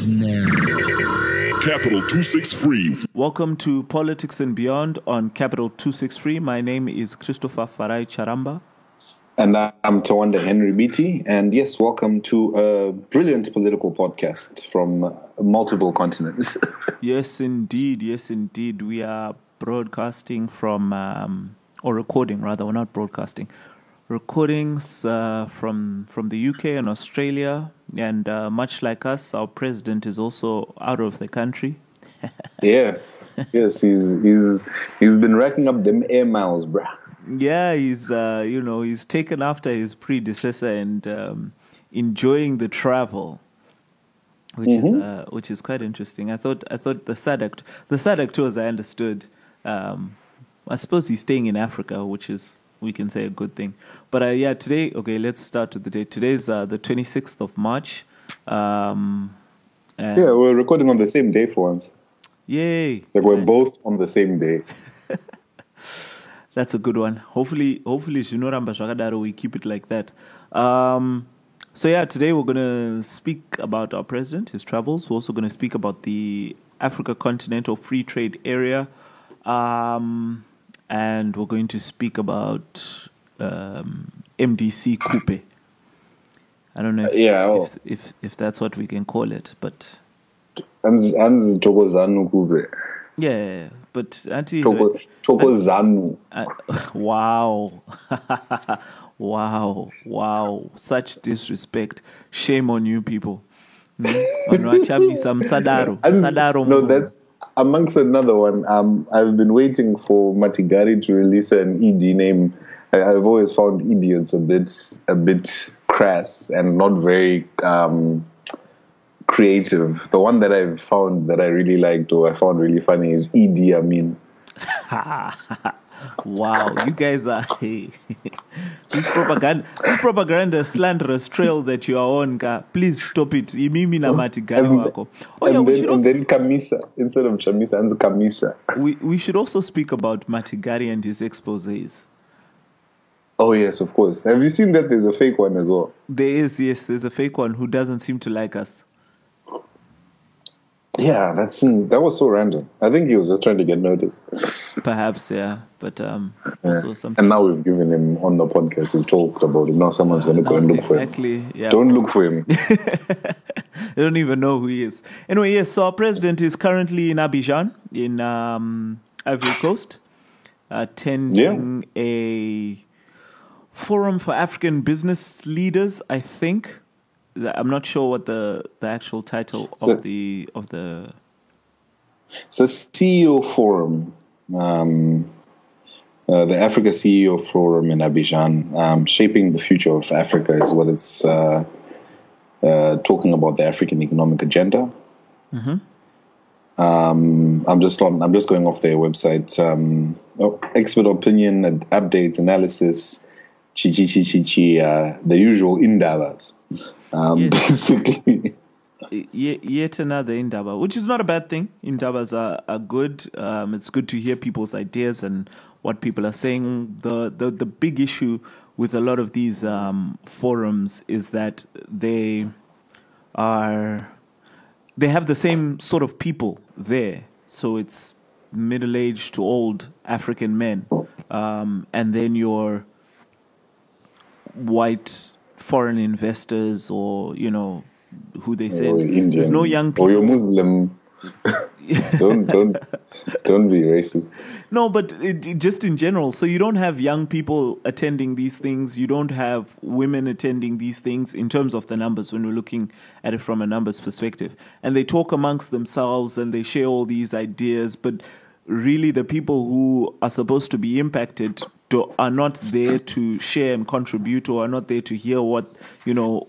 And now, Capital 263. Welcome to Politics and Beyond on Capital 263. My name is Christopher Farai Charamba. And I'm Tawanda Henry Beatty. And yes, welcome to a brilliant political podcast from multiple continents. Yes, indeed. Yes, indeed. We are broadcasting from, or recording rather, we're not broadcasting. Recordings from the UK and Australia. And much like us, our president is also out of the country. Yes, he's been racking up them air miles, bruh. Yeah, he's taken after his predecessor and enjoying the travel, which is quite interesting. I thought the SADC tours I understood. I suppose he's staying in Africa, which is, we can say, a good thing. But today, okay, let's start with the day. Today's the 26th of March. We're recording on the same day for once. Yay! Like we're both on the same day. That's a good one. Hopefully, Shinoramba Shakadaro, we keep it like that. Today we're going to speak about our president, his travels. We're also going to speak about the Africa Continental Free Trade Area. And we're going to speak about MDC-Khupe. I don't know if that's what we can call it, but and Thokozani Khupe. Yeah, but Auntie Thokozani. Wow, wow! Such disrespect. Shame on you people. No, that's. Amongst another one, I've been waiting for Matigari to release an ED name. I've always found idiots a bit crass and not very creative. The one that I've found that I really liked or I found really funny is ED Amin. Wow, you guys are this propaganda slanderous trail that you are on. Please stop it. And then Chamisa instead of Chamisa, and Chamisa. We should also speak about Matigari and his exposés. Oh yes, of course. Have you seen that? There's a fake one as well. There is, yes. There's a fake one who doesn't seem to like us. Yeah, that was so random. I think he was just trying to get noticed. Perhaps, yeah. But also something. And now we've given him on the podcast. We talked about him. Now someone's going to go and look for him. Exactly. Yeah. Don't look for him. They don't even know who he is. Anyway, yes. So our president is currently in Abidjan, in Ivory Coast, attending a forum for African business leaders, I think. I'm not sure what the actual title of the. It's a CEO forum, the Africa CEO forum in Abidjan, shaping the future of Africa is what it's talking about, the African economic agenda. Mm-hmm. I'm just going off their website. Expert opinion, updates, analysis, the usual indabas. Basically, yet another indaba, which is not a bad thing. Indabas are good. It's good to hear people's ideas and what people are saying. The big issue with a lot of these forums is that they have the same sort of people there. So it's middle-aged to old African men, and then your white foreign investors, or who they send. Indian, there's no young people. Or you're Muslim. Don't be racist. No, but it just in general. So you don't have young people attending these things. You don't have women attending these things in terms of the numbers when we're looking at it from a numbers perspective. And they talk amongst themselves and they share all these ideas. But really, the people who are supposed to be impacted are not there to share and contribute, or are not there to hear what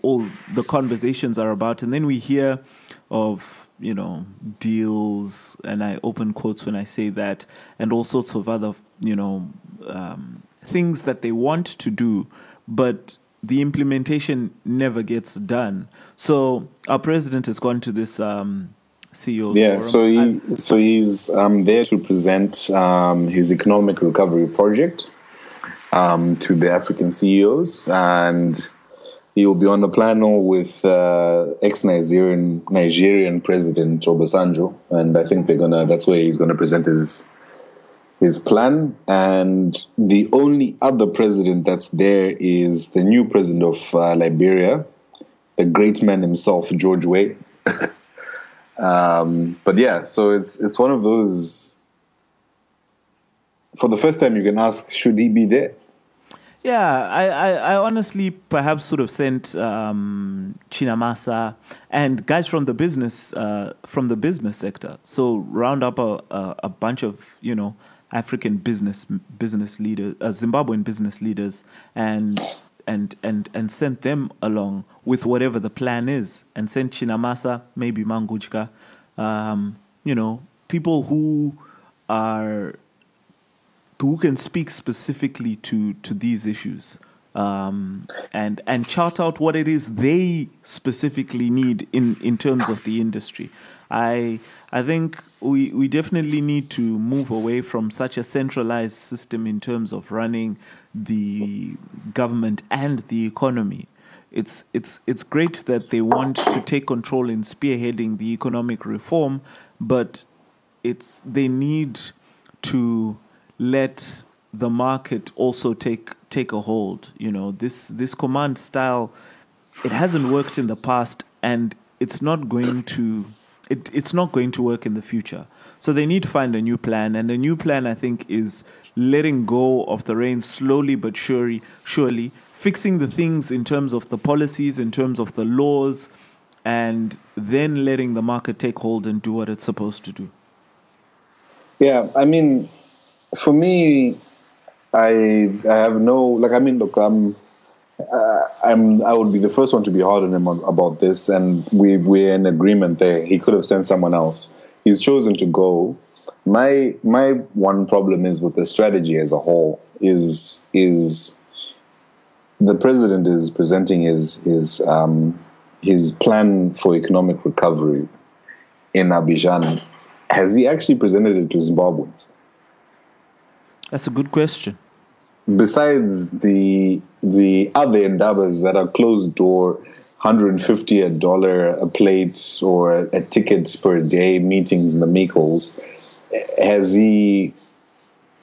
all the conversations are about. And then we hear of deals, and I open quotes when I say that, and all sorts of other things that they want to do, but the implementation never gets done. So our president has gone to this CEO. Yeah, forum. So he's there to present his economic recovery project to the African CEOs, and He will be on the panel with ex-Nigerian President Obasanjo, and I think that's where he's gonna present his plan. And the only other president that's there is the new president of Liberia, the great man himself, George Weah. But yeah, so it's one of those. For the first time, you can ask, should he be there? Yeah, I honestly perhaps sort of sent Chinamasa and guys from the business sector. So round up a bunch of African business leaders, Zimbabwean business leaders, and sent them along with whatever the plan is, and sent Chinamasa, maybe Mangujka, people who can speak specifically to these issues, and chart out what it is they specifically need in terms of the industry. I think we definitely need to move away from such a centralized system in terms of running the government and the economy. It's great that they want to take control in spearheading the economic reform, but they need to let the market also take a hold. This command style, it hasn't worked in the past, and it's not going to work in the future. So they need to find a new plan, and the new plan, I think, is letting go of the reins slowly but surely, fixing the things in terms of the policies, in terms of the laws, and then letting the market take hold and do what it's supposed to do. Yeah, I mean, for me, I have no, like, I mean, look, I would be the first one to be hard on him about this, and we're in agreement there. He could have sent someone else. He's chosen to go. My one problem is with the strategy as a whole. Is the president is presenting his plan for economic recovery in Abidjan? Has he actually presented it to Zimbabweans? That's a good question. Besides the other endabas that are closed door, $150 a plate or a ticket per day meetings in the Mikos, has he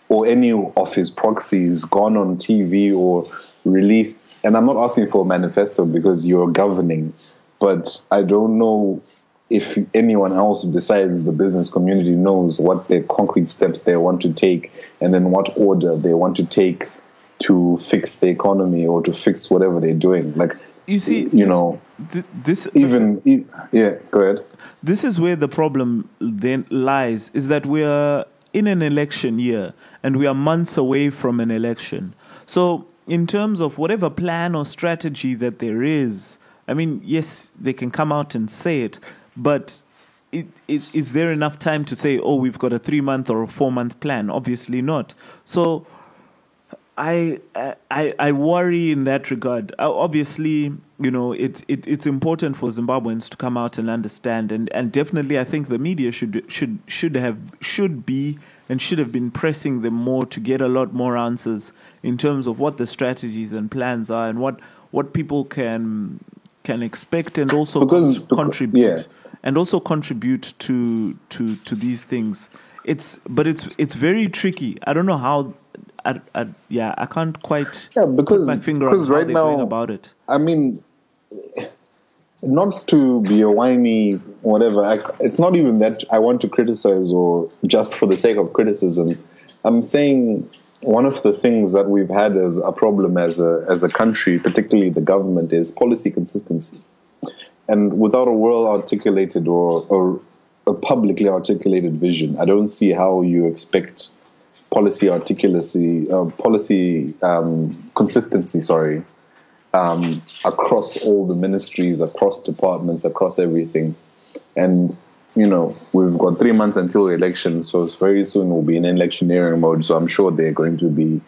or any of his proxies gone on TV or released? And I'm not asking for a manifesto because you're governing, but I don't know if anyone else besides the business community knows what the concrete steps they want to take and in what order they want to take to fix the economy or to fix whatever they're doing. Like, you see, go ahead. This is where the problem then lies, is that we are in an election year and we are months away from an election. So in terms of whatever plan or strategy that there is, I mean, yes, they can come out and say it, but is there enough time to say, oh, we've got a 3-month or a 4-month plan? Obviously not. So I worry in that regard. Obviously, it's important for Zimbabweans to come out and understand, and definitely I think the media should have been pressing them more to get a lot more answers in terms of what the strategies and plans are and what people can expect and also contribute. Yeah. And also contribute to these things. It's very tricky. I don't know how. I can't quite. Yeah, put my finger on how right they're now, going about it. I mean, not to be a whiny whatever. It's not even that I want to criticize or just for the sake of criticism. I'm saying one of the things that we've had as a problem as a country, particularly the government, is policy consistency. And without a well-articulated or a publicly articulated vision, I don't see how you expect policy consistency across all the ministries, across departments, across everything. And, we've got 3 months until the election, so it's very soon we'll be in electioneering mode, so I'm sure there are going to be,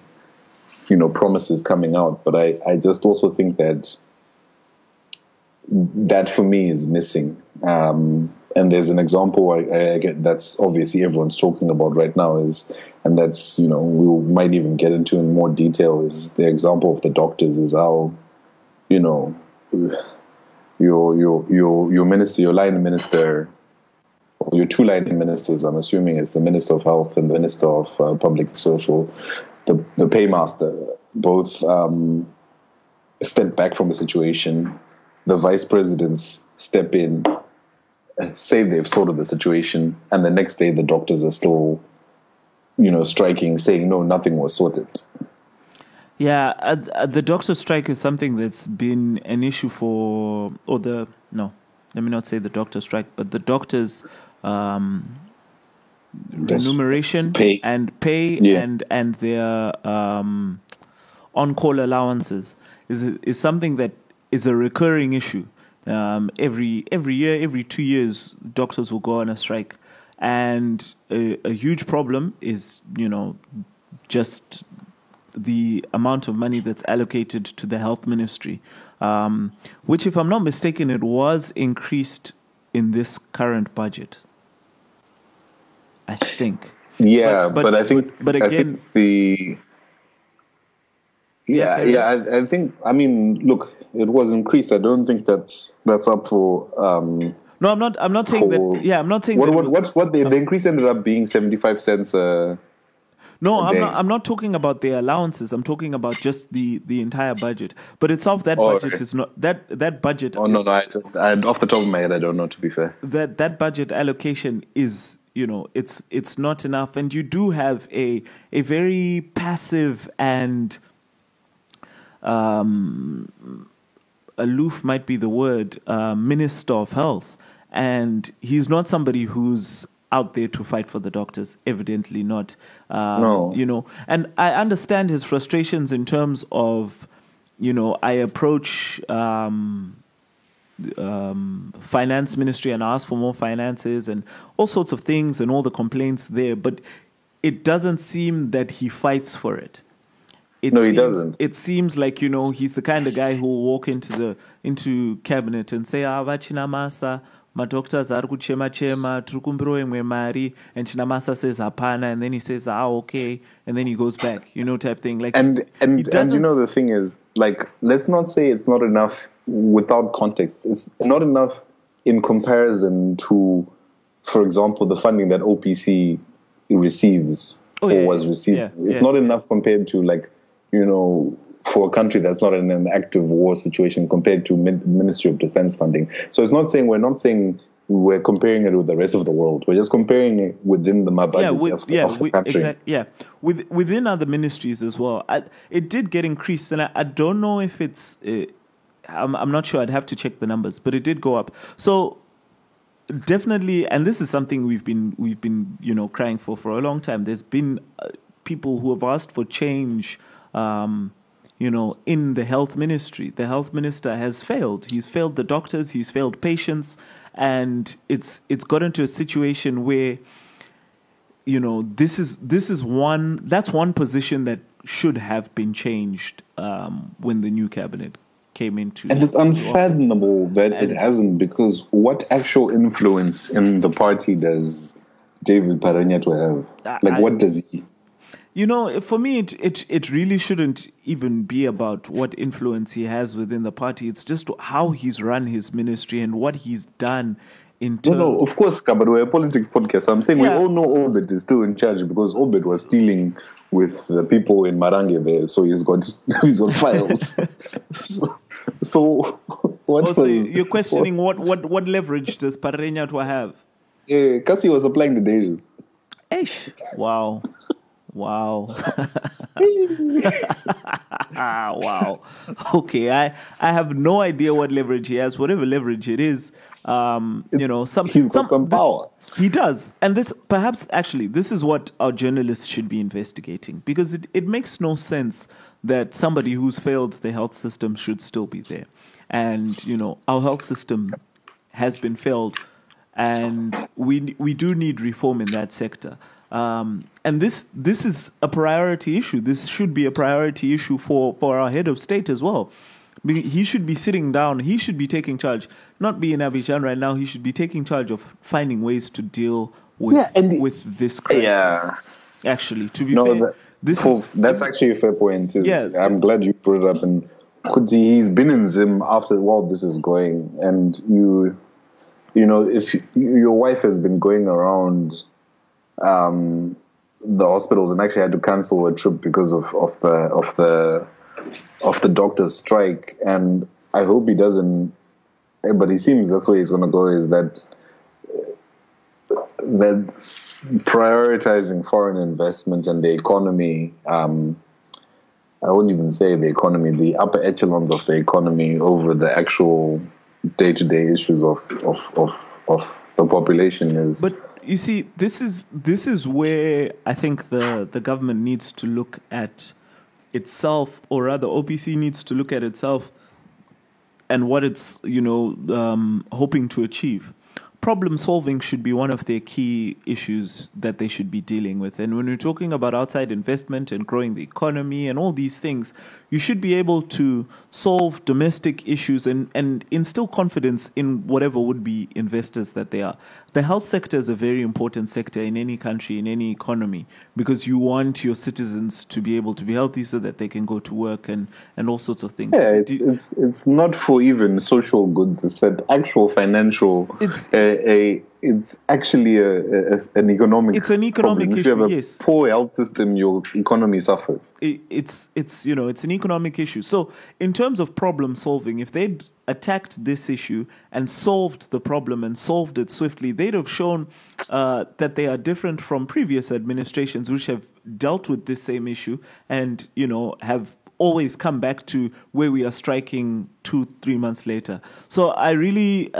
promises coming out. But I just also think that for me is missing. And there's an example I get that's obviously everyone's talking about right now is, and that's, we might even get into in more detail, is the example of the doctors, is how, your minister, your line minister, or your two line ministers, I'm assuming it's the Minister of Health and the Minister of Public Social, the paymaster, both step back from the situation. The vice presidents step in, say they've sorted the situation, and the next day the doctors are still, striking, saying, no, nothing was sorted. Yeah, the doctor strike is something that's been an issue for, let me not say the doctor strike, but the doctors' remuneration pay yeah. and their on-call allowances is something that is a recurring issue. Every year, every 2 years, doctors will go on a strike, and a huge problem is just the amount of money that's allocated to the health ministry, which, if I'm not mistaken, it was increased in this current budget, I think. Yeah, but I think. But again, I think I think. I mean, look, it was increased. I don't think that's up for. No, I'm not. I'm not saying that. Yeah, I'm not saying that. The increase ended up being 75 cents. No, I'm not talking about their allowances. I'm talking about just the entire budget. But itself, that budget is not that budget. Oh no, off the top of my head, I don't know. To be fair, that budget allocation is it's not enough, and you do have a very passive and aloof might be the word Minister of Health, and he's not somebody who's out there to fight for the doctors, evidently not. And I understand his frustrations in terms of, I approach finance ministry and ask for more finances and all sorts of things and all the complaints there, but it doesn't seem that he fights for it. He doesn't. It seems like, he's the kind of guy who will walk into cabinet and say, Chinamasa, my doctors are kuchema, trukumbiro emwe mari, and Chinamasa says hapana, and then he says, okay, and then he goes back, type thing. Like, the thing is, like, let's not say it's not enough without context. It's not enough in comparison to, for example, the funding that OPC receives was received. Yeah, it's not enough compared to, like, for a country that's not in an active war situation compared to Ministry of Defense funding. So it's not saying we're comparing it with the rest of the world. We're just comparing it within the budgets of the country. Within other ministries as well. It did get increased, and I don't know if it's... I'm not sure. I'd have to check the numbers, but it did go up. So... definitely, and this is something we've been crying for a long time. There's been people who have asked for change, in the health ministry. The health minister has failed. He's failed the doctors. He's failed patients, and it's gotten to a situation where, this is one that's one position that should have been changed when the new cabinet came into, and it's unfathomable office. That it hasn't, because what actual influence in the party does David Parirenyatwa have? Like, what does he? For me, it really shouldn't even be about what influence he has within the party. It's just how he's run his ministry and what he's done. No, of course, but we're a politics podcast. So I'm saying we all know Obed is still in charge because Obed was stealing with the people in Marange there, so he's got files. so what? Also, you're questioning what leverage does Parirenyatwa have? Yeah, because he was applying the dangers. Eish! Wow. Wow. Okay, I have no idea what leverage he has. Whatever leverage it is, he's got some power. He does. And this, perhaps, actually, this is what our journalists should be investigating, because it makes no sense that somebody who's failed the health system should still be there. And, our health system has been failed, and we do need reform in that sector. And this is a priority issue. This should be a priority issue for our head of state as well. He should be sitting down. He should be taking charge. Not be in Abidjan right now. He should be taking charge of finding ways to deal with this crisis. Yeah. Actually, to be fair, that's actually a fair point. I'm glad you brought it up, and he's been in Zim after while this is going, and you know, if your wife has been going around the hospitals, and actually had to cancel a trip because of the doctor's strike, and I hope he doesn't. But it seems that's where he's going to go. Is that prioritizing foreign investment and the economy? I wouldn't even say the economy, the upper echelons of the economy over the actual day-to-day issues of the population is. But you see, this is where I think the government needs to look at itself, or rather, OPC needs to look at itself and what it's hoping to achieve. Problem solving should be one of their key issues that they should be dealing with. And when we're talking about outside investment and growing the economy and all these things, you should be able to solve domestic issues and instill confidence in whatever would be investors that they are. The health sector is a very important sector in any country, in any economy, because you want your citizens to be able to be healthy so that they can go to work and all sorts of things. Yeah, it's not for even social goods. It's an actual financial. It's actually an economic. It's an economic issue. If you have a poor health system, your economy suffers. It's an economic issue. So in terms of problem solving, if they'd attacked this issue and solved the problem and solved it swiftly, they'd have shown that they are different from previous administrations, which have dealt with this same issue and have always come back to where we are striking 2-3 months later. So I really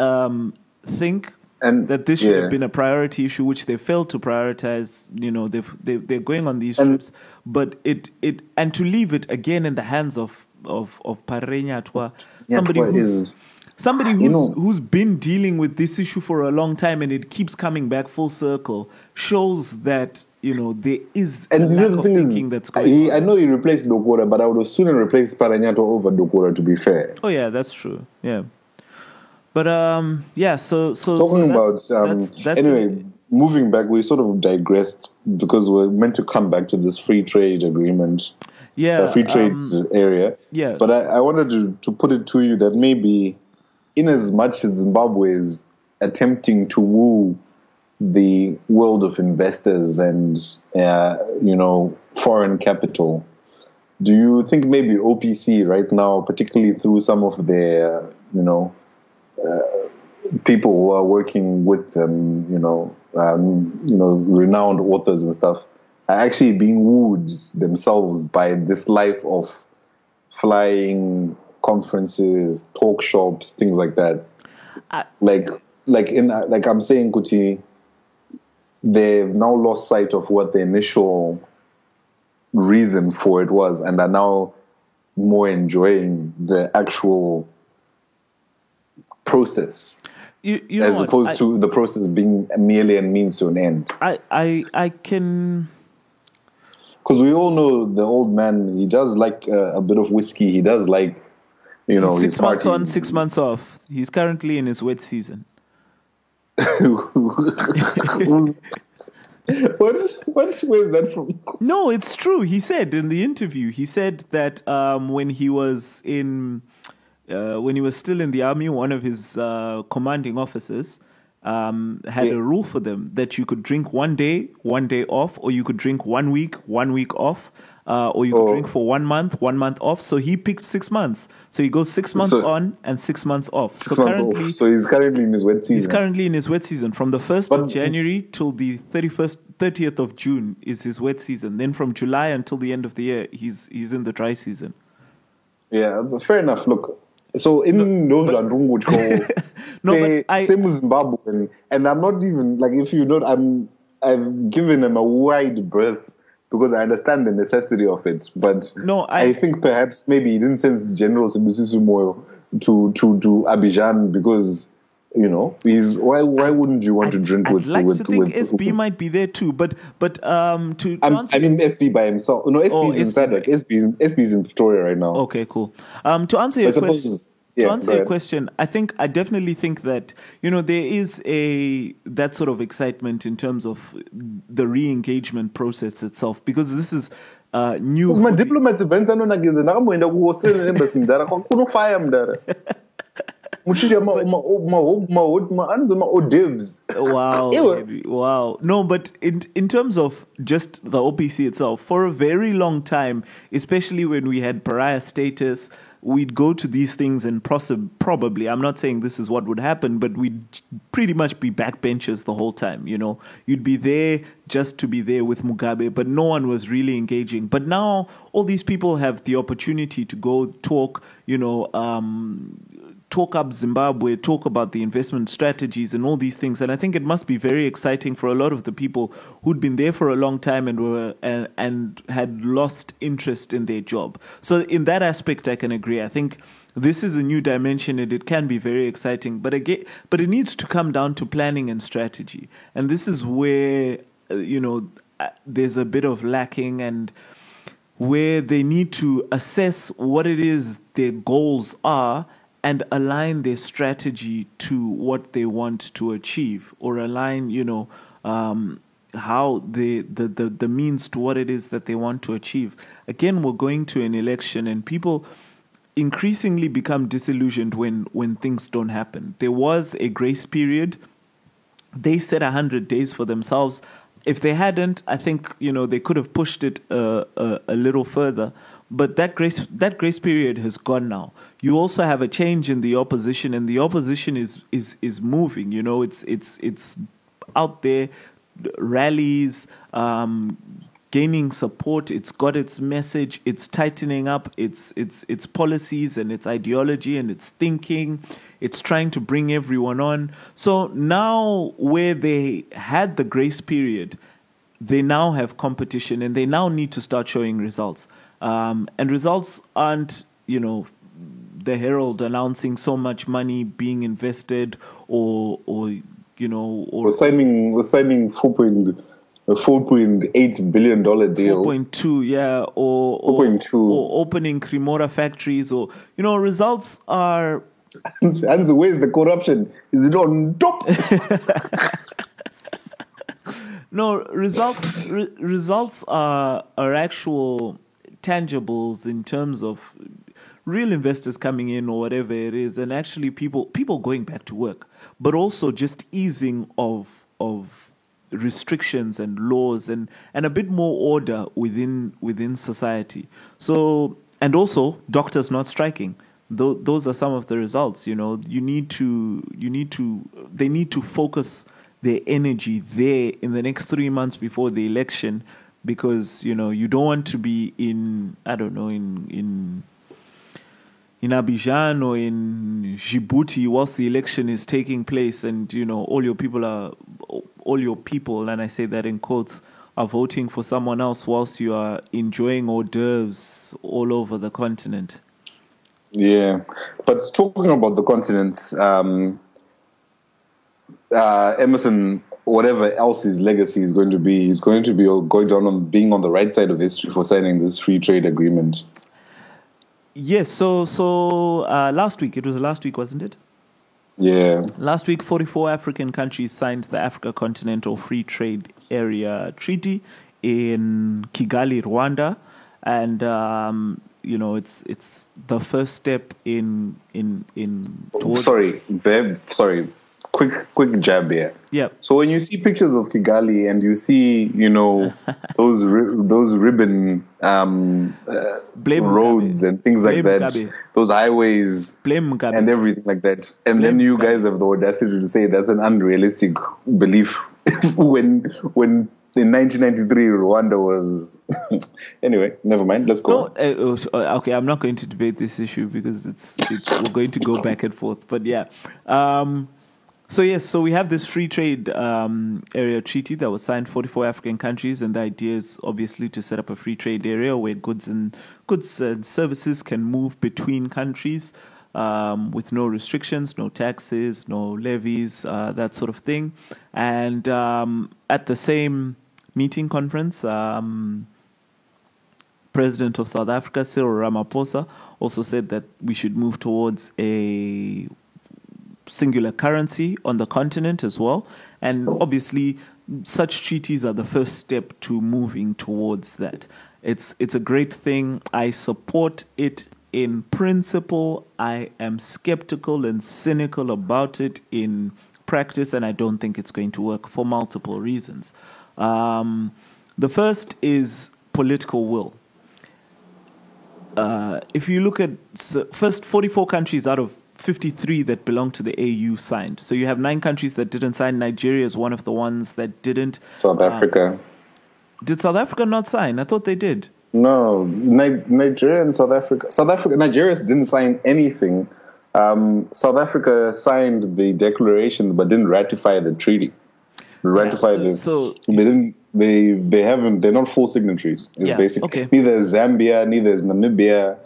think. And that this should have been a priority issue, which they failed to prioritize. They're going on these trips, but it to leave it again in the hands of Parirenyatwa, somebody who's been dealing with this issue for a long time, and it keeps coming back full circle, shows that there is a lack of thinking that's going on. I know he replaced Dokora, but I would have sooner replaced Parirenyatwa over Dokora, to be fair. Oh yeah, that's true. Yeah. But so talking about anyway, moving back, we sort of digressed because we're meant to come back to this free trade agreement, the free trade area. Yeah. But I wanted to put it to you that maybe, in as much as Zimbabwe is attempting to woo the world of investors and foreign capital, do you think maybe OPC right now, particularly through some of their people who are working with them, renowned authors and stuff, are actually being wooed themselves by this life of flying, conferences, talk shops, things like that. I'm saying, Kuti, they've now lost sight of what the initial reason for it was, and are now more enjoying the actual process, as opposed to the process being merely a means to an end. I can, because we all know the old man. He does like a bit of whiskey. He does like, his party. 6 months on, 6 months off. He's currently in his wet season. Where's that from? No, it's true. He said in the interview. He said that when he was still in the army, one of his commanding officers had a rule for them that you could drink one day off, or you could drink 1 week off, or you could drink for 1 month, 1 month off. So he picked 6 months. So he goes 6 months on and 6 months off. So he's currently in his wet season. He's currently in his wet season. From the 1st of January till the 30th of June is his wet season. Then from July until the end of the year, he's in the dry season. Yeah, fair enough. Look. So in Nojandungu, same with Zimbabwe, and I'm not even like, if you know, I've given them a wide berth because I understand the necessity of it. But no, I think perhaps maybe he didn't send General Sibusiso Moyo to Abidjan because why wouldn't you want to drink with? I think SB might be there too, but SB by himself. No, SB is in SADC. SB is in Pretoria right now. Okay, cool. To answer your question, I definitely think that there is that sort of excitement in terms of the re-engagement process itself, because this is new. My diplomats events are not against the Namu and the Australian embassy in Dara. Kuno fire Dara. Wow. No, but in terms of just the OPC itself, for a very long time, especially when we had pariah status, we'd go to these things and probably, I'm not saying this is what would happen, but we'd pretty much be backbenchers the whole time, you know. You'd be there just to be there with Mugabe, but no one was really engaging. But now all these people have the opportunity to go talk, you know, talk up Zimbabwe, talk about the investment strategies and all these things. And I think it must be very exciting for a lot of the people who'd been there for a long time and were and had lost interest in their job. So in that aspect, I can agree. I think this is a new dimension and it can be very exciting. But again, but it needs to come down to planning and strategy. And this is where, you know, there's a bit of lacking and where they need to assess what it is their goals are and align their strategy to what they want to achieve, or align, you know, how the means to what it is that they want to achieve. Again, we're going to an election, and people increasingly become disillusioned when things don't happen. There was a grace period. They set 100 days for themselves. If they hadn't, I think, you know, they could have pushed it a little further. But that grace period has gone now. You also have a change in the opposition, and the opposition is moving. You know, it's out there, rallies, gaining support. It's got its message. It's tightening up its policies and its ideology and its thinking. It's trying to bring everyone on. So now, where they had the grace period, they now have competition, and they now need to start showing results. And results aren't, you know, the Herald announcing so much money being invested, or you know, or we're signing $4.8 billion deal, 4.2, yeah, or 4.2, or opening Cremora factories, or, you know, results are. And where's the corruption? Is it on top? No, results are actual tangibles in terms of real investors coming in or whatever it is, and actually people going back to work, but also just easing of restrictions and laws and a bit more order within society. So, and also doctors not striking. Those are some of the results. You know, they need to focus their energy there in the next 3 months before the election. Because, you know, you don't want to be in, I don't know, in Abidjan or in Djibouti whilst the election is taking place, and, you know, all your people, and I say that in quotes, are voting for someone else whilst you are enjoying hors d'oeuvres all over the continent. Yeah, but talking about the continent, Emerson, whatever else his legacy is going to be, he's going to be going down on being on the right side of history for signing this free trade agreement. Yes, so last week, wasn't it? Yeah. Last week, 44 African countries signed the Africa Continental Free Trade Area Treaty in Kigali, Rwanda, and you know, it's the first step in towards... Sorry, Beb. Sorry. Quick jab here. Yeah. So when you see pictures of Kigali and you see, you know, those ribbon roads and things like that, those highways and everything like that, and then you guys have the audacity to say that's an unrealistic belief when in 1993 Rwanda was... Anyway, never mind, let's go. No, okay, I'm not going to debate this issue because it's we're going to go back and forth, but yeah. So yes, so we have this free trade area treaty that was signed 44 African countries, and the idea is obviously to set up a free trade area where goods and services can move between countries with no restrictions, no taxes, no levies, that sort of thing. And at the same conference, President of South Africa Cyril Ramaphosa also said that we should move towards a singular currency on the continent as well, and obviously such treaties are the first step to moving towards that. It's a great thing. I support it in principle. I am skeptical and cynical about it in practice, and I don't think it's going to work for multiple reasons. The first is political will. If you look at first 44 countries out of 53 that belong to the AU signed. So you have 9 countries that didn't sign. Nigeria is one of the ones that didn't. South Africa. Did South Africa not sign? I thought they did. No, Nigeria and South Africa, Nigeria didn't sign anything. South Africa signed the declaration but didn't ratify the treaty. They're not full signatories. It's basic. Okay. Neither is Zambia, neither is Namibia,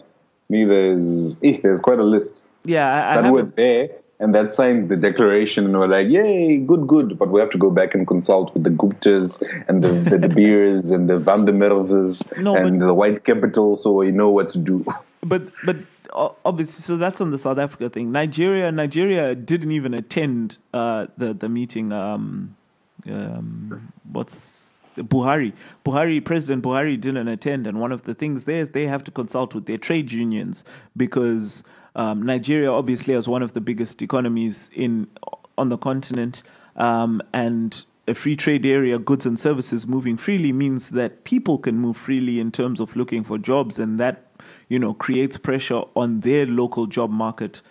there's quite a list. Yeah, I were there and that signed the declaration and were like, yay, good, but we have to go back and consult with the Guptas and the De Beers and the Van der Merwes and the White Capital, so we know what to do. But obviously, so that's on the South Africa thing. Nigeria didn't even attend the meeting. President Buhari didn't attend, and one of the things there is they have to consult with their trade unions because Nigeria obviously has one of the biggest economies on the continent, and a free trade area, goods and services moving freely means that people can move freely in terms of looking for jobs, and that creates pressure on their local job market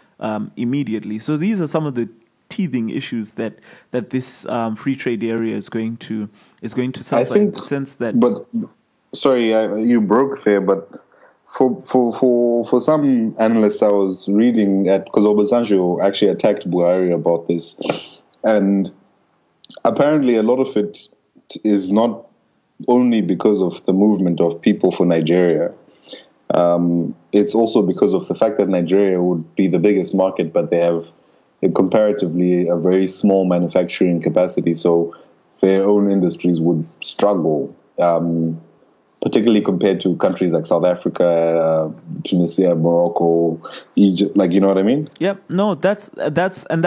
immediately. So these are some of the teething issues that this free trade area is going to suffer, in the sense that. But sorry, you broke there, but. For some analysts I was reading at, because Obasanjo actually attacked Buhari about this, and apparently a lot of it is not only because of the movement of people for Nigeria. It's also because of the fact that Nigeria would be the biggest market, but they have comparatively a very small manufacturing capacity, so their own industries would struggle. Particularly compared to countries like South Africa, Tunisia, Morocco, Egypt, like, you know what I mean? Yep. No, that's.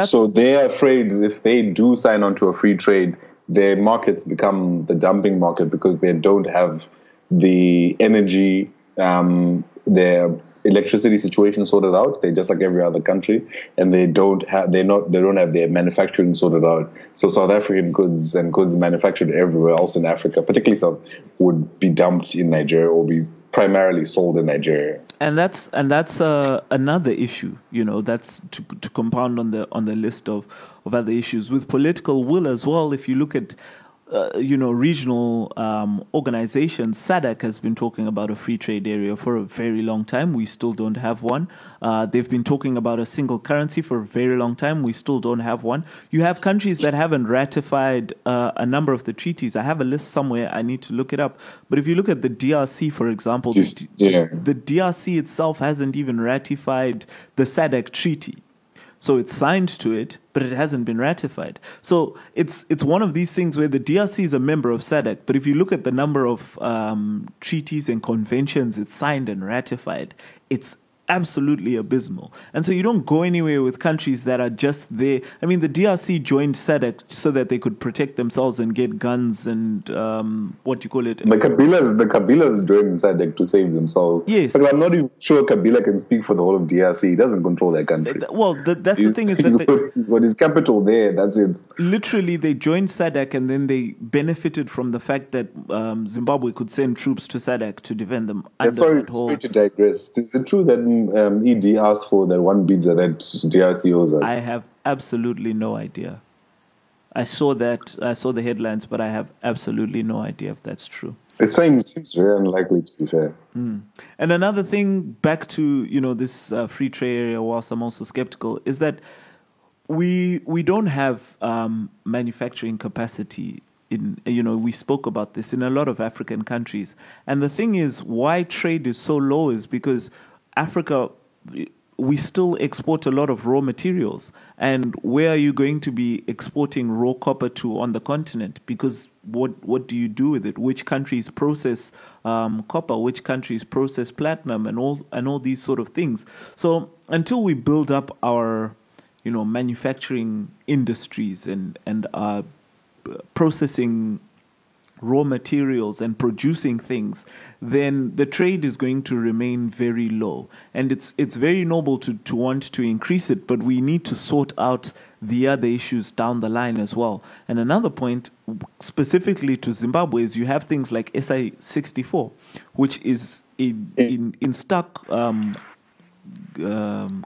So they're afraid if they do sign onto a free trade, their markets become the dumping market because they don't have the energy, their electricity situation sorted out. They're just like every other country, and they don't have their manufacturing sorted out. So South African goods and goods manufactured everywhere else in Africa, particularly South, would be dumped in Nigeria or be primarily sold in Nigeria. And that's another issue. That's to compound on the list of other issues with political will as well. If you look at regional organizations, SADC has been talking about a free trade area for a very long time. We still don't have one. They've been talking about a single currency for a very long time. We still don't have one. You have countries that haven't ratified a number of the treaties. I have a list somewhere. I need to look it up. But if you look at the DRC, for example, the DRC itself hasn't even ratified the SADC treaty. So it's signed to it, but it hasn't been ratified. So it's one of these things where the DRC is a member of SADC, but if you look at the number of treaties and conventions it's signed and ratified, it's absolutely abysmal. And so you don't go anywhere with countries that are just there. I mean, the DRC joined SADC so that they could protect themselves and get guns and The Kabilas joined SADC to save themselves. Yes. Like, I'm not even sure Kabila can speak for the whole of DRC. He doesn't control that country. The thing is that what is capital there, that's it. Literally, they joined SADC and then they benefited from the fact that Zimbabwe could send troops to SADC to defend them. Sorry to digress. Is it true that ED asked for that one pizza that DRC owes us? I have absolutely no idea. I saw the headlines, but I have absolutely no idea if that's true. It seems very unlikely, to be fair. And another thing, back to this free trade area, whilst I'm also skeptical, is that we don't have manufacturing capacity. We spoke about this in a lot of African countries, and the thing is, why trade is so low is because Africa, we still export a lot of raw materials. And where are you going to be exporting raw copper to on the continent? Because what do you do with it? Which countries process copper? Which countries process platinum? And all these sort of things. So until we build up our, manufacturing industries and our processing raw materials and producing things, then the trade is going to remain very low. And it's very noble to want to increase it, but we need to sort out the other issues down the line as well. And another point specifically to Zimbabwe is you have things like SI-64, which is in stark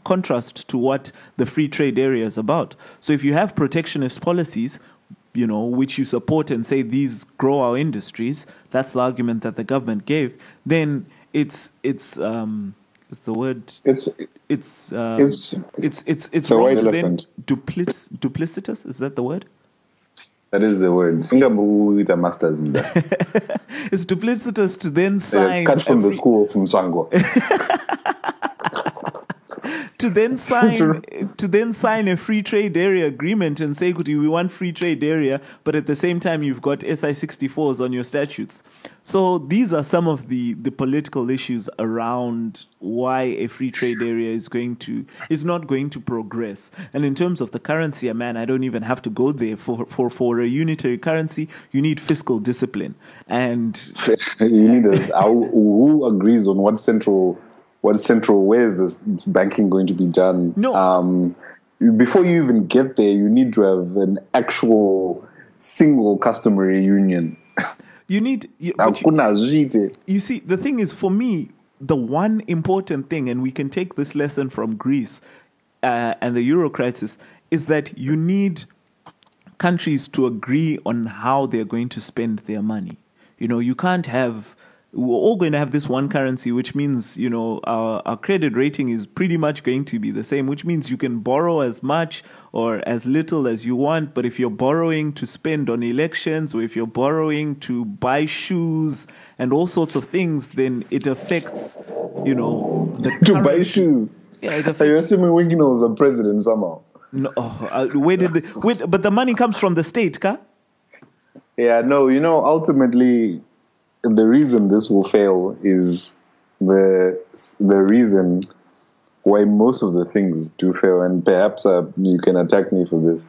contrast to what the free trade area is about. So if you have protectionist policies, you know, which you support and say these grow our industries, that's the argument that the government gave, then it's duplicitous. Is that the word? That is the word. Singapore with a master's in that. It's duplicitous to then sign. Cut from the school from Sango. To then sign a free trade area agreement and say, we want free trade area, but at the same time you've got SI-64s on your statutes. So these are some of the political issues around why a free trade area is not going to progress. And in terms of the currency, man, I don't even have to go there. For a unitary currency, you need fiscal discipline, and you need us. Who agrees on what central way is this banking going to be done? No. Before you even get there, you need to have an actual single customary union. You see, the thing is, for me, the one important thing, and we can take this lesson from Greece and the euro crisis, is that you need countries to agree on how they're going to spend their money. You know, you can't have... We're all going to have this one currency, which means, you know, our credit rating is pretty much going to be the same, which means you can borrow as much or as little as you want. But if you're borrowing to spend on elections, or if you're borrowing to buy shoes and all sorts of things, then it affects, you know, the to buy shoes. Yeah, it affects. Are you assuming Wigino was the president somehow? No, but the money comes from the state, ka? Yeah, no, you know, ultimately. The reason this will fail is the reason why most of the things do fail, and perhaps you can attack me for this,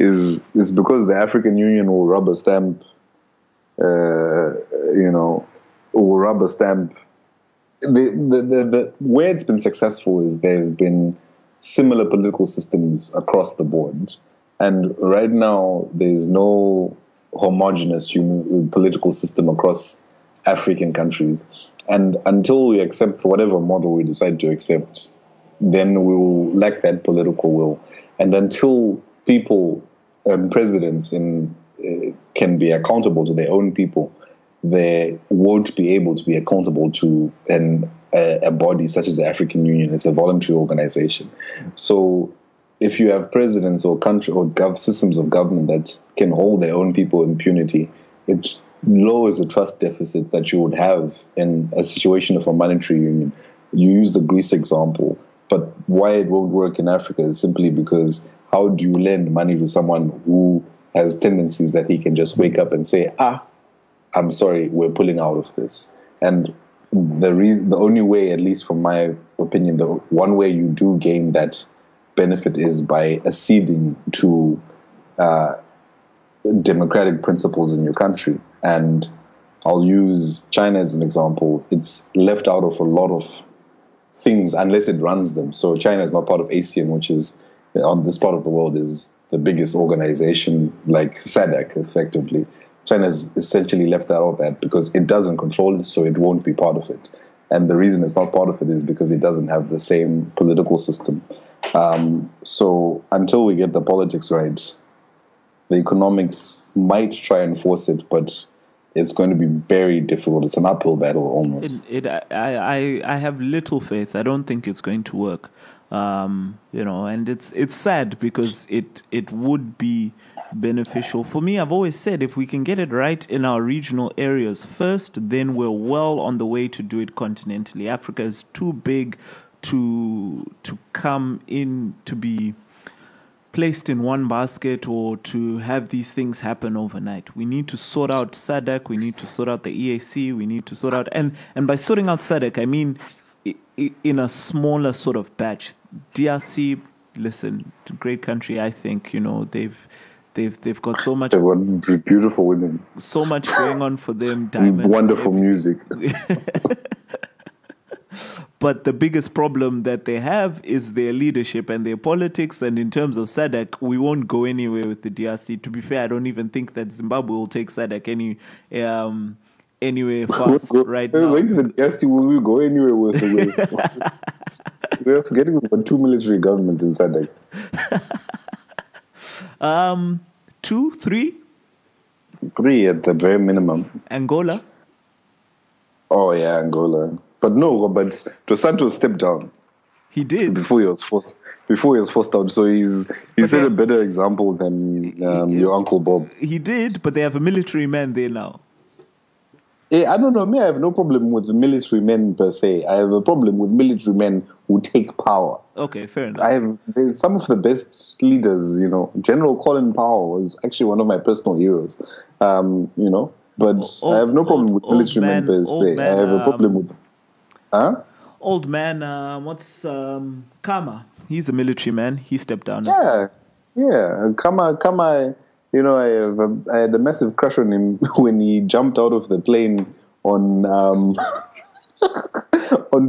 is because the African Union will rubber stamp, The where it's been successful is there's been similar political systems across the board, and right now there's no homogeneous political system across African countries, and until we accept for whatever model we decide to accept, then we will lack that political will. And until people and presidents can be accountable to their own people, they won't be able to be accountable to a body such as the African Union. It's a voluntary organization. So if you have presidents or country or systems of government that can hold their own people in impunity, it lowers the trust deficit that you would have in a situation of a monetary union. You use the Greece example, but why it won't work in Africa is simply because how do you lend money to someone who has tendencies that he can just wake up and say, I'm sorry, we're pulling out of this? And the only way, at least from my opinion, the one way you do gain that benefit is by acceding to democratic principles in your country. And I'll use China as an example. It's left out of a lot of things unless it runs them. So China is not part of ASEAN, which is on this part of the world is the biggest organization, like SADC, effectively. China's essentially left out of that because it doesn't control it, so it won't be part of it. And the reason it's not part of it is because it doesn't have the same political system. So until we get the politics right, the economics might try and force it, but it's going to be very difficult. It's an uphill battle almost. I have little faith. I don't think it's going to work. And it's sad because it would be beneficial. For me, I've always said if we can get it right in our regional areas first, then we're well on the way to do it continentally. Africa is too big to come in to be placed in one basket or to have these things happen overnight. We need to sort out SADC, we need to sort out the EAC, we need to sort out... And by sorting out SADC, I mean in a smaller sort of batch. DRC, listen, great country, I think, you know, they've... They've got so much. They've got beautiful women. So much going on for them. Diamonds, wonderful music. But the biggest problem that they have is their leadership and their politics. And in terms of SADC, we won't go anywhere with the DRC. To be fair, I don't even think that Zimbabwe will take SADC anywhere fast right now. When the DRC will we go anywhere with it? We're forgetting about two military governments in SADC. 2, 3? 3 at the very minimum. Angola? Oh, yeah, Angola. But no, but Dos Santos stepped down. He did before he was forced out. So he's set a better example than your Uncle Bob. He did, but they have a military man there now. Yeah, I don't know. Me, I have no problem with military men per se. I have a problem with military men who take power. Okay, fair enough. There's some of the best leaders, you know. General Colin Powell was actually one of my personal heroes, you know. But I have no problem with military men per se. I have a problem with... Huh? Old man, Kama? He's a military man. He stepped down. Yeah. Kama. You know, I had a massive crush on him when he jumped out of the plane on on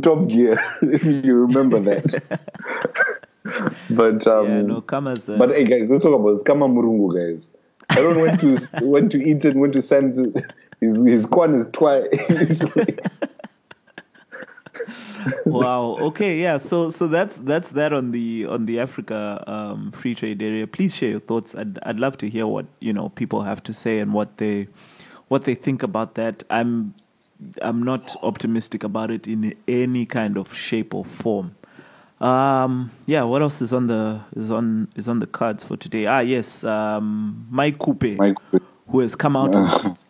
Top Gear. If you remember that. Kama's. But hey, guys, let's talk about this. Kama Murungu, guys. I don't know went to Eton, went to Sanzu. His kwan is twice. Wow. Okay. Yeah. So that's that on the Africa free trade area. Please share your thoughts. I'd love to hear what people have to say and what they think about that. I'm not optimistic about it in any kind of shape or form. What else is on the cards for today? Yes. Mike Khupe. Who has come out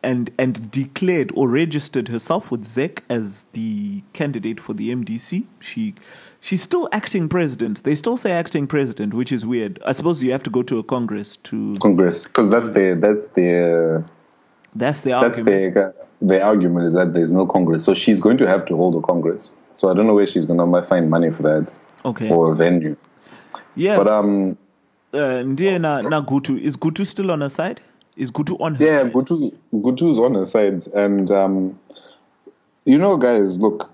and declared or registered herself with ZEC as the candidate for the MDC. She's still acting president. They still say acting president, which is weird. I suppose you have to go to a Congress because that's their argument. Their argument is that there's no Congress, so she's going to have to hold a Congress. So I don't know where she's going to find money for that, or a venue. Yes, but Gutu is Gutu still on her side? Is Gutu on her side? Yeah, Gutu's on her side. And, guys, look,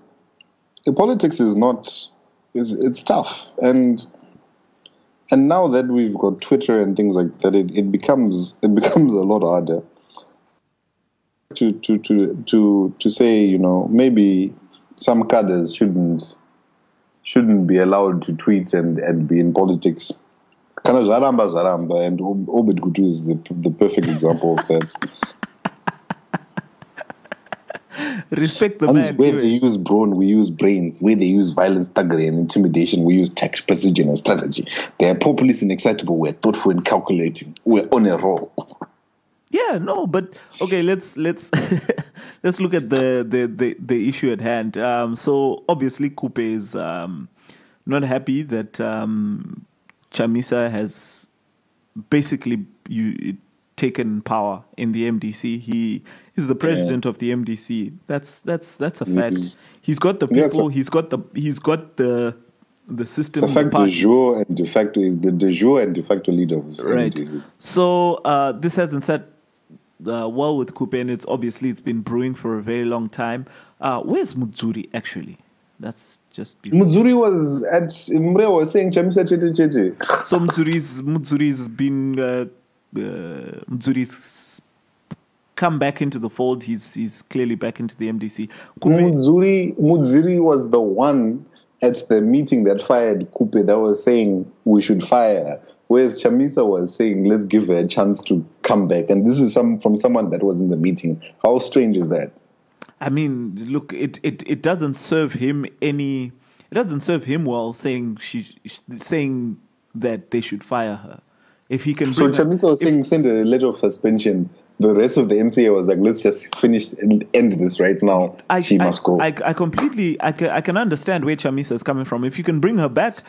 politics is not... It's tough. And now that we've got Twitter and things like that, it becomes a lot harder to say, maybe some cadres shouldn't be allowed to tweet and be in politics. Kana Charamba, and Obed Gutu is the perfect example of that. Respect the man. Where they use brawn, we use brains. Where they use violence, thuggery, and intimidation, we use tact, precision, and strategy. They are populist and excitable. We're thoughtful and calculating. We're on a roll. Yeah, no, but okay, let's let's look at the issue at hand. So obviously, Khupe is not happy that. Chamisa has basically taken power in the MDC. He is the president of the MDC. That's a fact. He's got the people. He's got the system. It's a fact de jure and de facto is the de jure and de facto leader of the MDC. So this hasn't sat well with Khupe, and it's been brewing for a very long time. Where's Mudzuri actually? That's just before. Mudzuri was at Mre was saying Chamisa chete. So Mudzuri's been Mudzuri's come back into the fold. He's clearly back into the MDC. Mudzuri was the one at the meeting that fired Khupe that was saying we should fire. Whereas Chamisa was saying let's give her a chance to come back. And this is from someone that was in the meeting. How strange is that? I mean, look, it doesn't serve him well saying that they should fire her. If he can, so Chamisa was saying send a letter of suspension. The rest of the MCA was like, let's just finish and end this right now. She must go. I can understand where Chamisa is coming from. If you can bring her back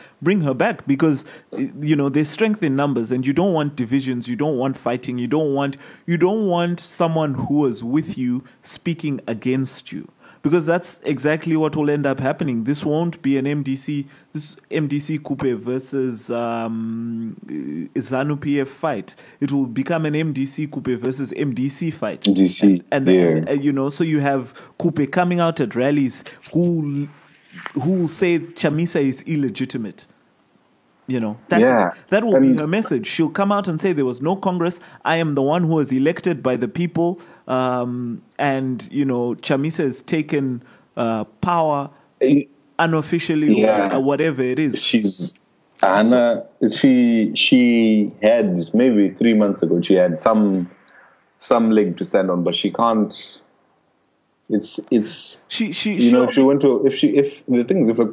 because, there's strength in numbers and you don't want divisions. You don't want fighting. You don't want someone who is with you speaking against you. because that's exactly what will end up happening. This won't be an MDC, this MDC-Khupe versus ZANU-PF fight. It will become an MDC-Khupe versus MDC fight. MDC, and then, yeah. You know, so you have Khupe coming out at rallies who say Chamisa is illegitimate. You know, that will be her message. She'll come out and say there was no Congress. I am the one who was elected by the people. And, you know, Chamisa has taken power unofficially or whatever it is. She had, maybe 3 months ago, she had some leg to stand on, but she can't. If the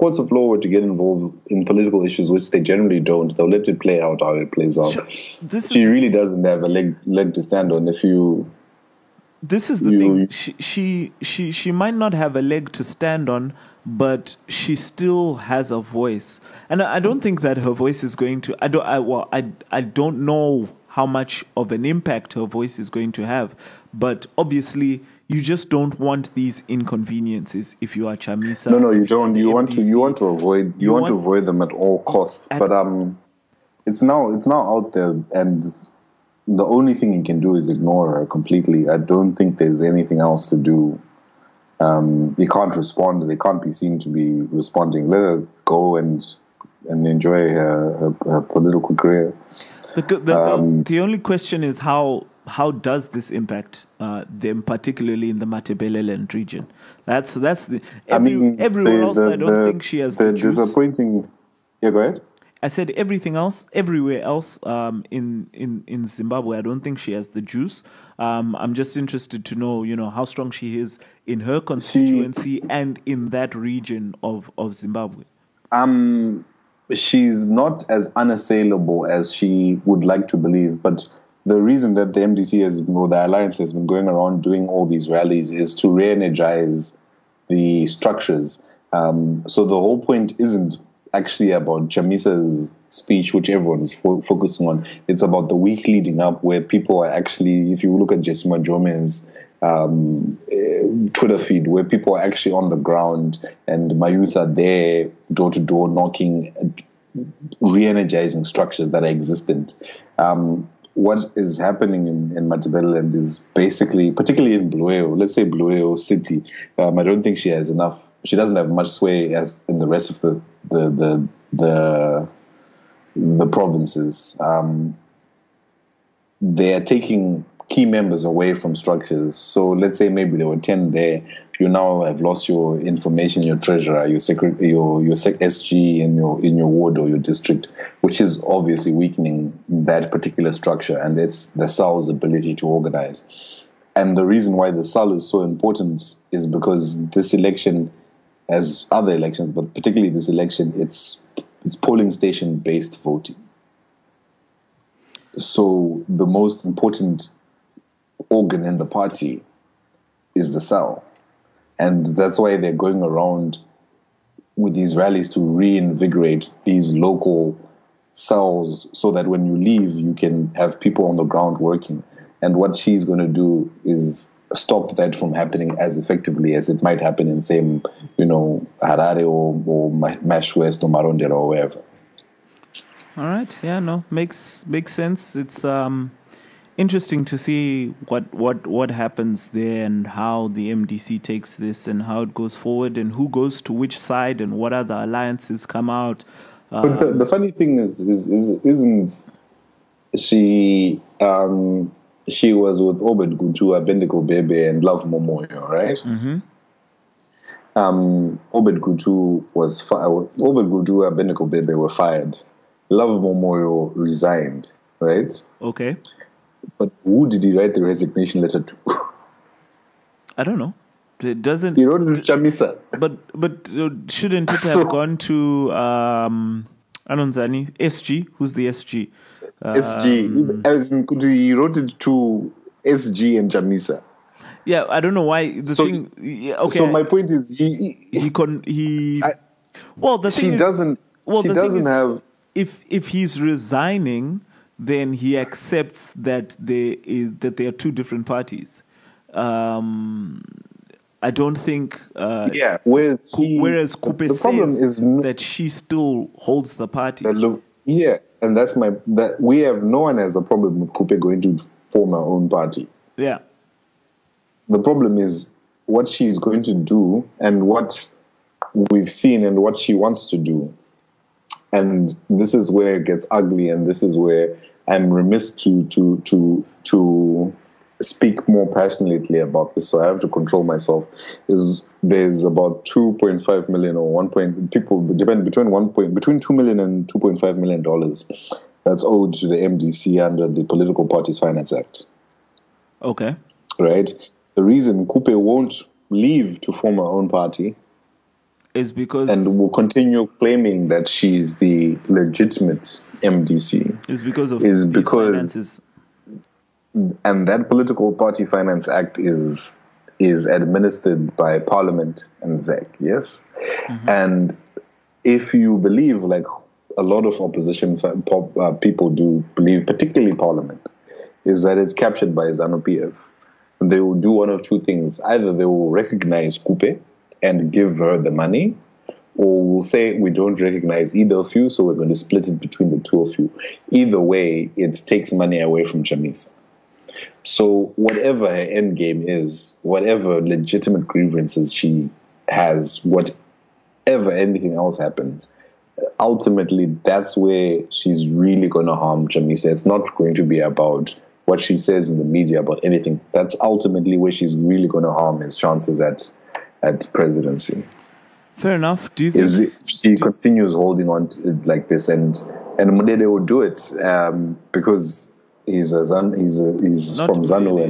courts of law were to get involved in political issues, which they generally don't, they'll let it play out how it plays out. She really doesn't have a leg to stand on. This is the thing. She might not have a leg to stand on, but she still has a voice, and I don't think that her voice is going to. I don't know how much of an impact her voice is going to have, but obviously. You just don't want these inconveniences if you are Chamisa. No, you don't. You want to avoid them at all costs. But it's now out there, and the only thing you can do is ignore her completely. I don't think there's anything else to do. You can't respond. They can't be seen to be responding. Let her go and enjoy her political career. The only question is how. How does this impact them, particularly in the Matabeleland region? Everywhere else, I don't think she has the disappointing. Yeah, go ahead. I said everything else, everywhere else in Zimbabwe, I don't think she has the juice. I'm just interested to know, how strong she is in her constituency and in that region of Zimbabwe. She's not as unassailable as she would like to believe, but. The reason that the MDC the Alliance has been going around doing all these rallies is to re-energize the structures. So the whole point isn't actually about Chamisa's speech, which everyone's focusing on. It's about the week leading up where people are actually, if you look at Jessima Jome's Twitter feed, where people are actually on the ground and my youth are there door-to-door knocking, re-energizing structures that are existent. What is happening in Matabeleland is basically, particularly in Bulawayo, let's say Bulawayo City, I don't think she has enough. She doesn't have much sway as in the rest of the provinces. They are taking key members away from structures. So let's say maybe there were 10 there. You now have lost your information, your treasurer, your SG in your ward or your district, which is obviously weakening that particular structure and it's the SAL's ability to organize. And the reason why the SAL is so important is because this election, as other elections, but particularly this election, it's polling station based voting. So the most important organ in the party is the SAL. And that's why they're going around with these rallies to reinvigorate these local cells so that when you leave, you can have people on the ground working. And what she's going to do is stop that from happening as effectively as it might happen in, same, Harare or Mash West or Marondera or wherever. All right. Yeah, no, makes sense. It's interesting to see what happens there and how the MDC takes this and how it goes forward and who goes to which side and what other alliances come out. But the funny thing is isn't she? She was with Obed Gutu, Abednego Bebe, and Love Momoyo, right? Mm-hmm. Obed Gutu, Abednego Bebe were fired. Love Momoyo resigned, right? Okay. But who did he write the resignation letter to? I don't know. It doesn't. He wrote it to Chamisa. But shouldn't it have gone to Anonzani SG? Who's the SG? SG. As in, he wrote it to SG and Chamisa. Yeah, I don't know why. Okay. So my point is the thing is, if he's resigning. Then he accepts that there are two different parties. I don't think. Whereas Khupe says is that she still holds the party. And that's that we have. No one has a problem with Khupe going to form her own party. Yeah. The problem is what she's going to do and what we've seen and what she wants to do. And this is where it gets ugly, and this is where I'm remiss to speak more passionately about this, so I have to control myself. There's about 2.5 million or 1 point people depend between $2 million and $2.5 million that's owed to the MDC under the Political Parties Finance Act. Okay. Right? The reason Khupe won't leave to form her own party is because, and will continue claiming that she is the legitimate MDC, is because finances. And that Political Party Finance Act is administered by Parliament and ZEC, yes? Mm-hmm. And if you believe, like a lot of opposition people do believe, particularly Parliament, is that it's captured by ZANU-PF. And they will do one of two things. Either they will recognize Khupe and give her the money, or will say, we don't recognize either of you, so we're going to split it between the two of you. Either way, it takes money away from Chamisa. So whatever her end game is, whatever legitimate grievances she has, whatever anything else happens, ultimately that's where she's really going to harm Chamisa. It's not going to be about what she says in the media about anything. That's ultimately where she's really going to harm his chances at presidency. Fair enough. Do you think she continues holding on to it like this, and Mudede will do it because He's from ZANU.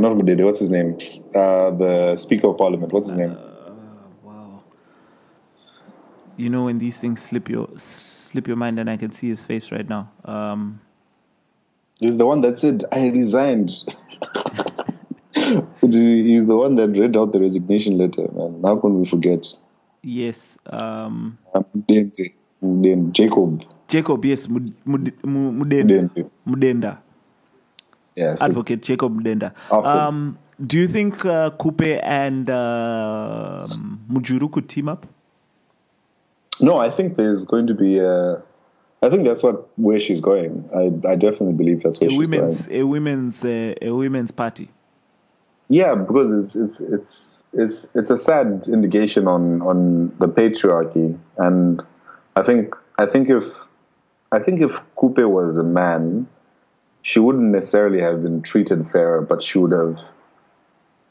Not Mudede. What's his name? The Speaker of Parliament. What's his name? Wow. You know when these things slip your mind, and I can see his face right now. He's the one that said, "I resigned." He's the one that read out the resignation letter. Man, how can we forget? Yes. Jacob, yes, Mudenda. Yes. Advocate Jacob Mudenda. Do you think Khupe and Mudzuri could team up? No, I think there's going to be I think that's where she's going. I definitely believe that's where she's going. A women's party. Yeah, because it's a sad indication on the patriarchy, and I think if Khupe was a man, she wouldn't necessarily have been treated fairer, but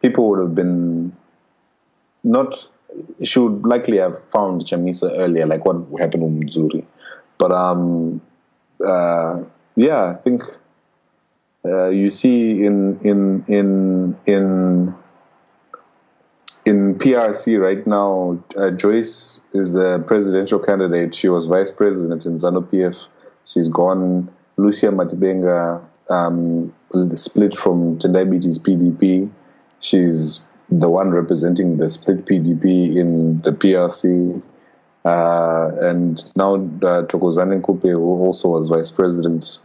people would have been she would likely have found Chamisa earlier, like what happened with Mudzuri. But I think you see in PRC right now, Joyce is the presidential candidate. She was vice president in ZANU-PF. She's gone. Lucia Matibenga split from Tendai Biti's PDP. She's the one representing the split PDP in the PRC. And now Thokozani Khupe, who also was vice president.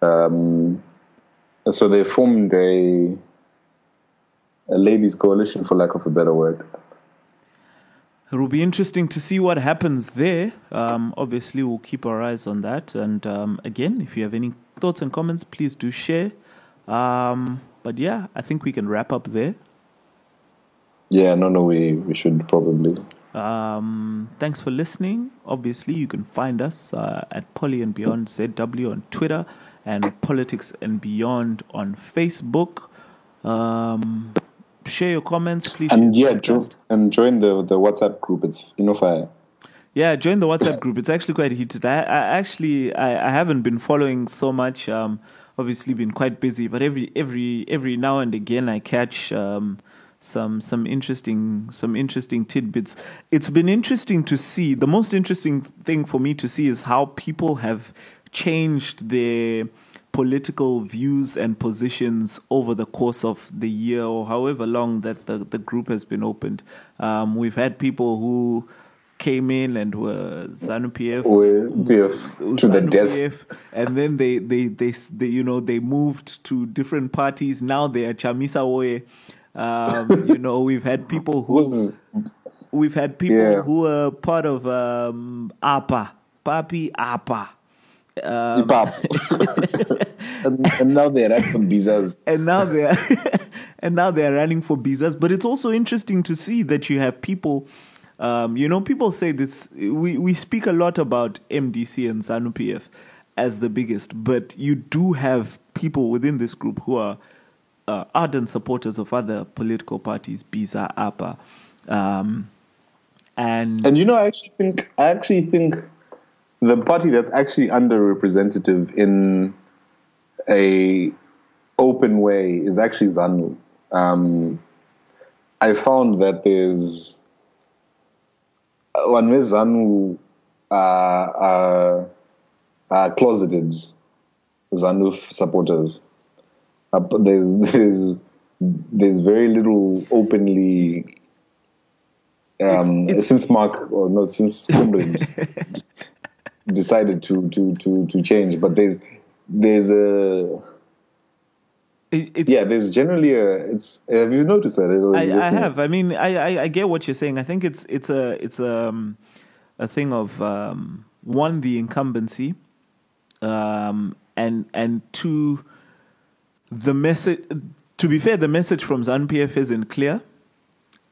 So they formed a ladies' coalition, for lack of a better word. It will be interesting to see what happens there. Obviously, we'll keep our eyes on that. And again, if you have any thoughts and comments, please do share. But I think we can wrap up there. Yeah, we should probably. Thanks for listening. Obviously, you can find us at Poly and Beyond ZW on Twitter and Politics and Beyond on Facebook. Share your comments, please. And join the WhatsApp group. It's fire. Yeah, join the WhatsApp group. It's actually quite heated. I haven't been following so much. Obviously been quite busy, but every now and again I catch some interesting tidbits. It's been interesting to see. The most interesting thing for me to see is how people have changed their political views and positions over the course of the year, or however long that the group has been opened. We've had people who came in and were ZANU-PF to the death, and then they moved to different parties. Now they are Chamisa Oye. You know, we've had people who who were part of APA, Papi APA. And now they run for visas. And now they're running for visas. But it's also interesting to see that you have people, you know, people say this, we speak a lot about MDC and SANU-PF as the biggest, but you do have people within this group who are ardent supporters of other political parties, BISA, APA. And you know, I actually think the party that's actually underrepresented in a open way is actually ZANU. I found that there's one way ZANU are closeted ZANU supporters. There's very little openly. It's, since Mark or no, since Cumberland decided to change, but there's generally a. It's, have you noticed that? I have. I mean, I get what you're saying. I think it's a thing of one, the incumbency, and two, the message. To be fair, the message from ZANU-PF isn't clear.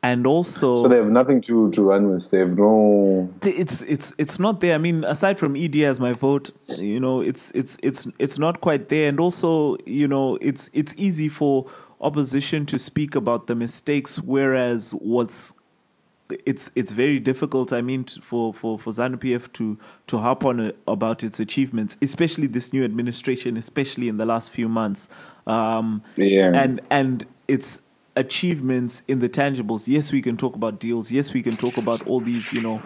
And also, so they have nothing to run with. They have no. It's not there. I mean, aside from ED as my vote, you know, it's not quite there. And also, you know, it's easy for opposition to speak about the mistakes, whereas it's very difficult. I mean, for ZANU-PF to harp on about its achievements, especially this new administration, especially in the last few months. And it's. Achievements in the tangibles. Yes, we can talk about deals. Yes, we can talk about all these, you know,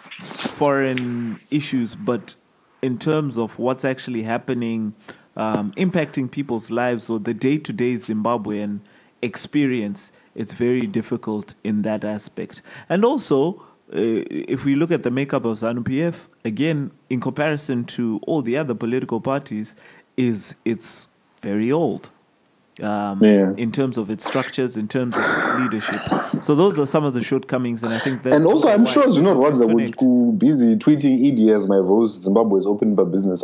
foreign issues. But in terms of what's actually happening, impacting people's lives or the day-to-day Zimbabwean experience, it's very difficult in that aspect. And also, if we look at the makeup of ZANU-PF, again, in comparison to all the other political parties, it's very old. In terms of its structures, in terms of its leadership. So those are some of the shortcomings, and I think that... And also, I'm sure you know what, who busy tweeting ED as my voice, Zimbabwe is open for business.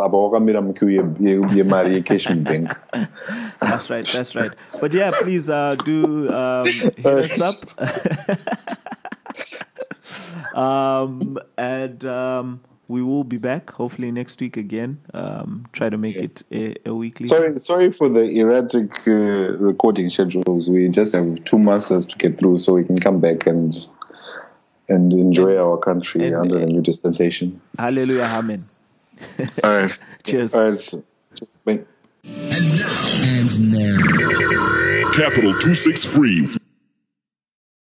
That's right. But yeah, please do hit us up. We will be back, hopefully next week again. Try to make it a weekly. Sorry for the erratic recording schedules. We just have 2 months to get through, so we can come back and enjoy our country under the new dispensation. Hallelujah, amen. All right. Cheers. All right. Cheers. Bye. And now. Capital 263.